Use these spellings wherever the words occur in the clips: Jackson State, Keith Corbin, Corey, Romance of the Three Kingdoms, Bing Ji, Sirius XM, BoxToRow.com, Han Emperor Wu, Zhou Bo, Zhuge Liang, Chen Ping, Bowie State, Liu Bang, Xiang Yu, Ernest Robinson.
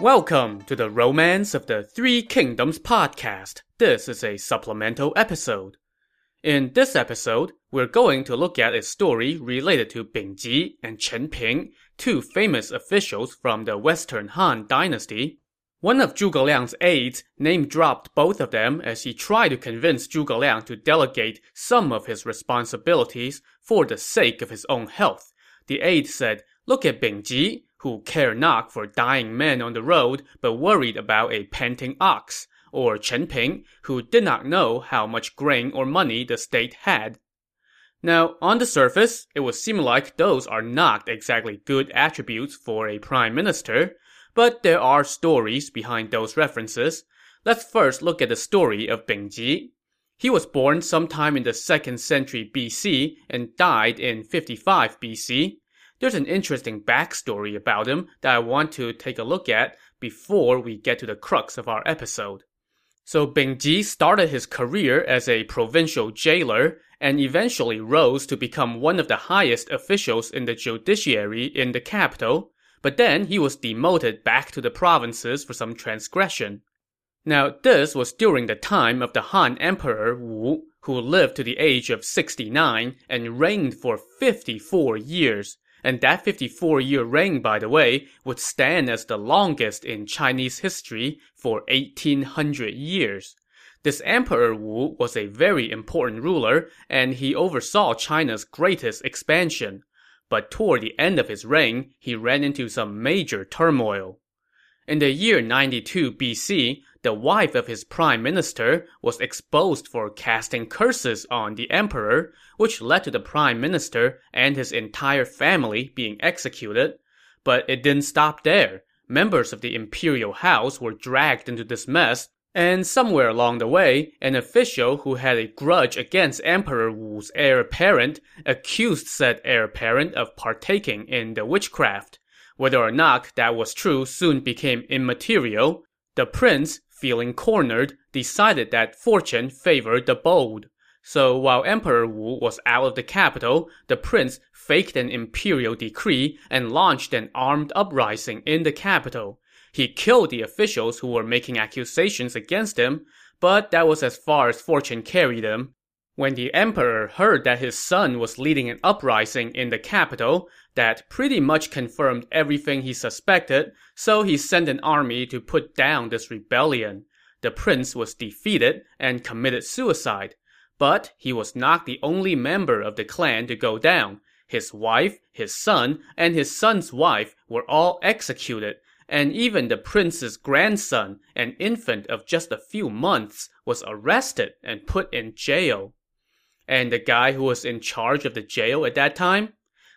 Welcome to the Romance of the Three Kingdoms podcast. This is a supplemental episode. In this episode, we're going to look at a story related to Bing Ji and Chen Ping, two famous officials from the Western Han dynasty. One of Zhuge Liang's aides name-dropped both of them as he tried to convince Zhuge Liang to delegate some of his responsibilities for the sake of his own health. The aide said, "Look at Bing Ji, who care not for dying men on the road, but worried about a panting ox, or Chen Ping, who did not know how much grain or money the state had." Now, on the surface, it would seem like those are not exactly good attributes for a prime minister, but there are stories behind those references. Let's first look at the story of Bing Ji. He was born sometime in the 2nd century BC and died in 55 BC. There's an interesting backstory about him that I want to take a look at before we get to the crux of our episode. So Bing Ji started his career as a provincial jailer and eventually rose to become one of the highest officials in the judiciary in the capital, but then he was demoted back to the provinces for some transgression. Now, this was during the time of the Han Emperor Wu, who lived to the age of 69 and reigned for 54 years. And that 54-year reign, by the way, would stand as the longest in Chinese history for 1800 years. This Emperor Wu was a very important ruler, and he oversaw China's greatest expansion. But toward the end of his reign, he ran into some major turmoil. In the year 92 BC, the wife of his prime minister was exposed for casting curses on the emperor, which led to the prime minister and his entire family being executed. But it didn't stop there. Members of the imperial house were dragged into this mess, and somewhere along the way, an official who had a grudge against Emperor Wu's heir apparent accused said heir apparent of partaking in the witchcraft. Whether or not that was true soon became immaterial. The prince, feeling cornered, decided that fortune favored the bold. So while Emperor Wu was out of the capital, the prince faked an imperial decree and launched an armed uprising in the capital. He killed the officials who were making accusations against him, but that was as far as fortune carried him. When the emperor heard that his son was leading an uprising in the capital, that pretty much confirmed everything he suspected, so he sent an army to put down this rebellion. The prince was defeated and committed suicide. But he was not the only member of the clan to go down. His wife, his son, and his son's wife were all executed, and even the prince's grandson, an infant of just a few months, was arrested and put in jail. And the guy who was in charge of the jail at that time?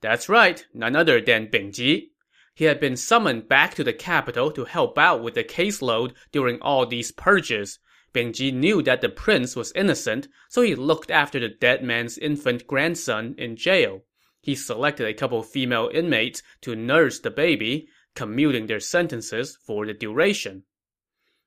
That's right, none other than Bing Ji. He had been summoned back to the capital to help out with the caseload during all these purges. Bing Ji knew that the prince was innocent, so he looked after the dead man's infant grandson in jail. He selected a couple female inmates to nurse the baby, commuting their sentences for the duration.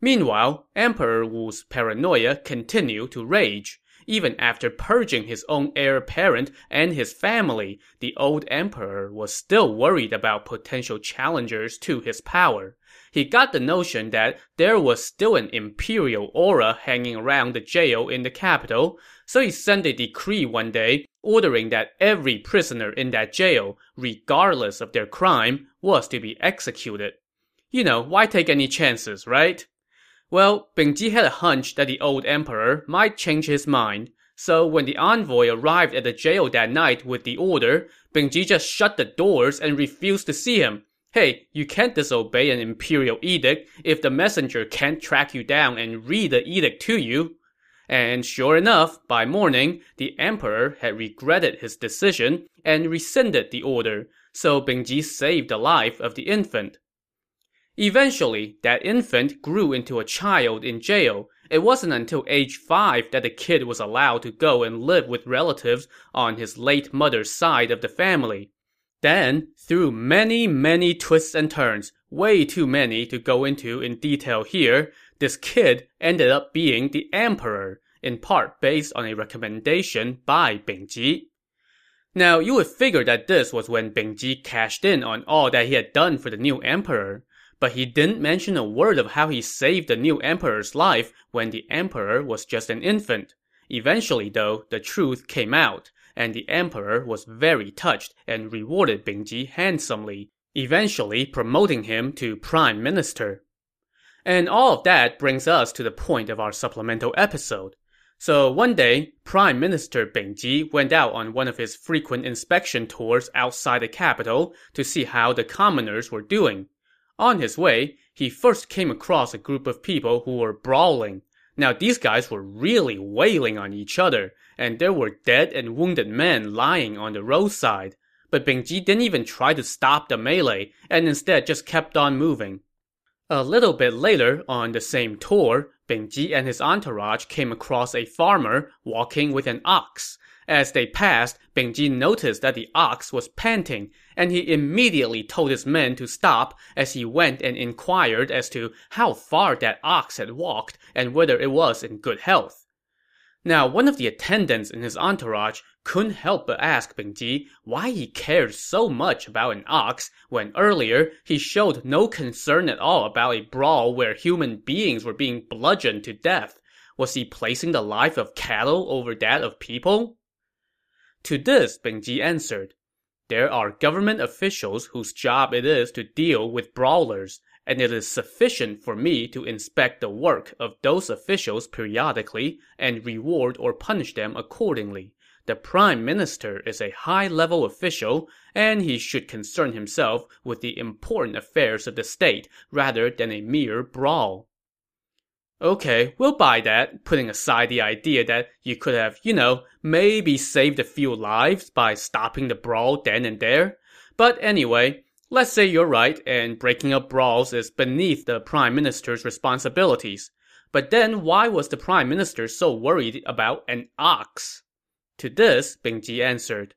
Meanwhile, Emperor Wu's paranoia continued to rage. Even after purging his own heir apparent and his family, the old emperor was still worried about potential challengers to his power. He got the notion that there was still an imperial aura hanging around the jail in the capital, so he sent a decree one day ordering that every prisoner in that jail, regardless of their crime, was to be executed. You know, why take any chances, right? Well, Bing Ji had a hunch that the old emperor might change his mind, so when the envoy arrived at the jail that night with the order, Bing Ji just shut the doors and refused to see him. Hey, you can't disobey an imperial edict if the messenger can't track you down and read the edict to you. And sure enough, by morning, the emperor had regretted his decision and rescinded the order, so Bing Ji saved the life of the infant. Eventually, that infant grew into a child in jail. It wasn't until age 5 that the kid was allowed to go and live with relatives on his late mother's side of the family. Then, through many twists and turns, way too many to go into in detail here, this kid ended up being the emperor, in part based on a recommendation by Bing Ji. Now, you would figure that this was when Bing Ji cashed in on all that he had done for the new emperor. but he didn't mention a word of how he saved the new emperor's life when the emperor was just an infant. Eventually, though, the truth came out, and the emperor was very touched and rewarded Bing Ji handsomely, eventually promoting him to prime minister. And all of that brings us to the point of our supplemental episode. So one day, Prime Minister Bing Ji went out on one of his frequent inspection tours outside the capital to see how the commoners were doing. On his way, he first came across a group of people who were brawling. Now these guys were really wailing on each other, and there were dead and wounded men lying on the roadside. But Bing Ji didn't even try to stop the melee, and instead just kept on moving. A little bit later, on the same tour, Bing Ji and his entourage came across a farmer walking with an ox. As they passed, Bing Ji noticed that the ox was panting, and he immediately told his men to stop as he went and inquired as to how far that ox had walked and whether it was in good health. Now, one of the attendants in his entourage couldn't help but ask Bing Ji why he cared so much about an ox when earlier he showed no concern at all about a brawl where human beings were being bludgeoned to death. Was he placing the life of cattle over that of people? To this, Bing Ji answered, "There are government officials whose job it is to deal with brawlers, and it is sufficient for me to inspect the work of those officials periodically and reward or punish them accordingly. The prime minister is a high-level official, and he should concern himself with the important affairs of the state rather than a mere brawl." Okay, we'll buy that, putting aside the idea that you could have, maybe saved a few lives by stopping the brawl then and there. But anyway, let's say you're right, and breaking up brawls is beneath the prime minister's responsibilities. But then why was the prime minister so worried about an ox? To this, Bing Ji answered,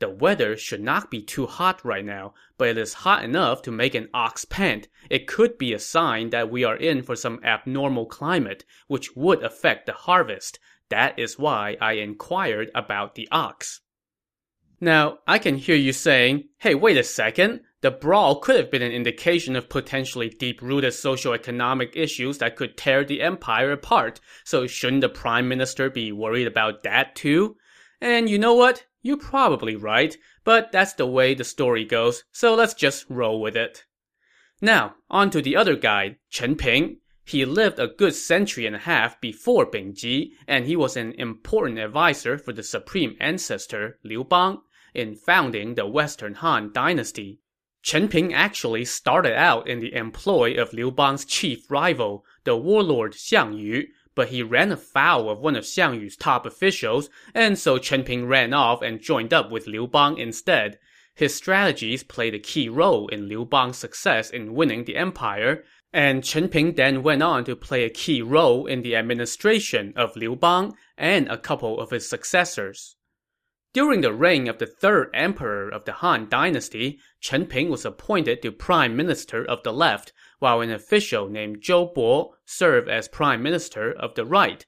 "The weather should not be too hot right now, but it is hot enough to make an ox pant. It could be a sign that we are in for some abnormal climate, which would affect the harvest. That is why I inquired about the ox." Now, I can hear you saying, "Hey, wait a second. The brawl could have been an indication of potentially deep-rooted socioeconomic issues that could tear the empire apart, so shouldn't the prime minister be worried about that too?" And you know what? You're probably right, but that's the way the story goes, so let's just roll with it. Now, on to the other guy, Chen Ping. He lived a good 1.5 centuries before Bing Ji, and he was an important advisor for the supreme ancestor, Liu Bang, in founding the Western Han dynasty. Chen Ping actually started out in the employ of Liu Bang's chief rival, the warlord Xiang Yu, but he ran afoul of one of Xiang Yu's top officials, and so Chen Ping ran off and joined up with Liu Bang instead. His strategies played a key role in Liu Bang's success in winning the empire, and Chen Ping then went on to play a key role in the administration of Liu Bang and a couple of his successors. During the reign of the third emperor of the Han dynasty, Chen Ping was appointed to prime minister of the left, while an official named Zhou Bo served as prime minister of the right.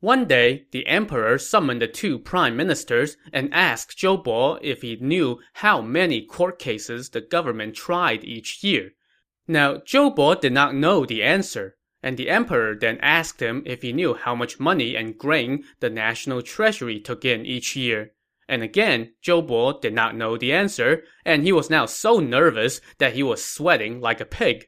One day, the emperor summoned the two prime ministers and asked Zhou Bo if he knew how many court cases the government tried each year. Now, Zhou Bo did not know the answer, and the emperor then asked him if he knew how much money and grain the national treasury took in each year. And again, Zhou Bo did not know the answer, and he was now so nervous that he was sweating like a pig.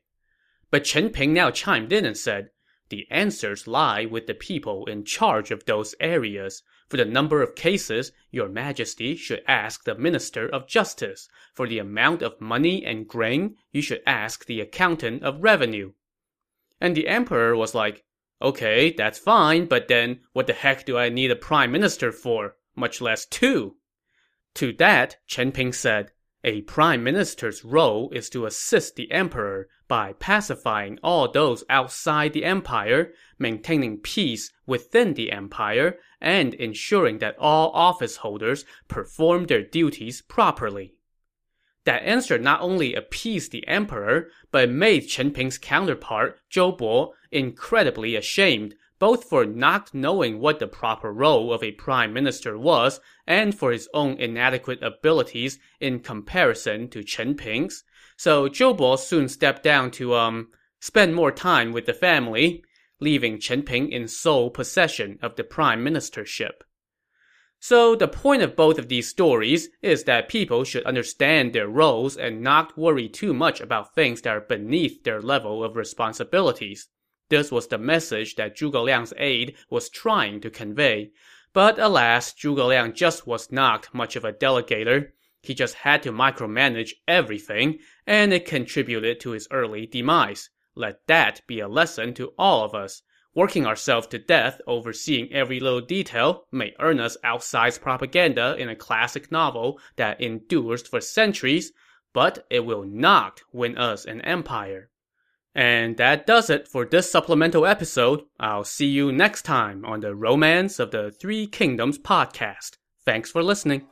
But Chen Ping now chimed in and said, "The answers lie with the people in charge of those areas. For the number of cases, your majesty should ask the minister of justice. For the amount of money and grain, you should ask the accountant of revenue." And the emperor was like, "Okay, that's fine, but then what the heck do I need a prime minister for? Much less two." To that, Chen Ping said, "A prime minister's role is to assist the emperor by pacifying all those outside the empire, maintaining peace within the empire, and ensuring that all office holders perform their duties properly." That answer not only appeased the emperor, but it made Chen Ping's counterpart, Zhou Bo, incredibly ashamed, both for not knowing what the proper role of a prime minister was and for his own inadequate abilities in comparison to Chen Ping's. so Zhou Bo soon stepped down to spend more time with the family, leaving Chen Ping in sole possession of the prime ministership. So the point of both of these stories is that people should understand their roles and not worry too much about things that are beneath their level of responsibilities. This was the message that Zhuge Liang's aide was trying to convey. But alas, Zhuge Liang just was not much of a delegator. He just had to micromanage everything, and it contributed to his early demise. Let that be a lesson to all of us. Working ourselves to death overseeing every little detail may earn us outsized propaganda in a classic novel that endures for centuries, but it will not win us an empire. And that does it for this supplemental episode. I'll see you next time on the Romance of the Three Kingdoms podcast. Thanks for listening.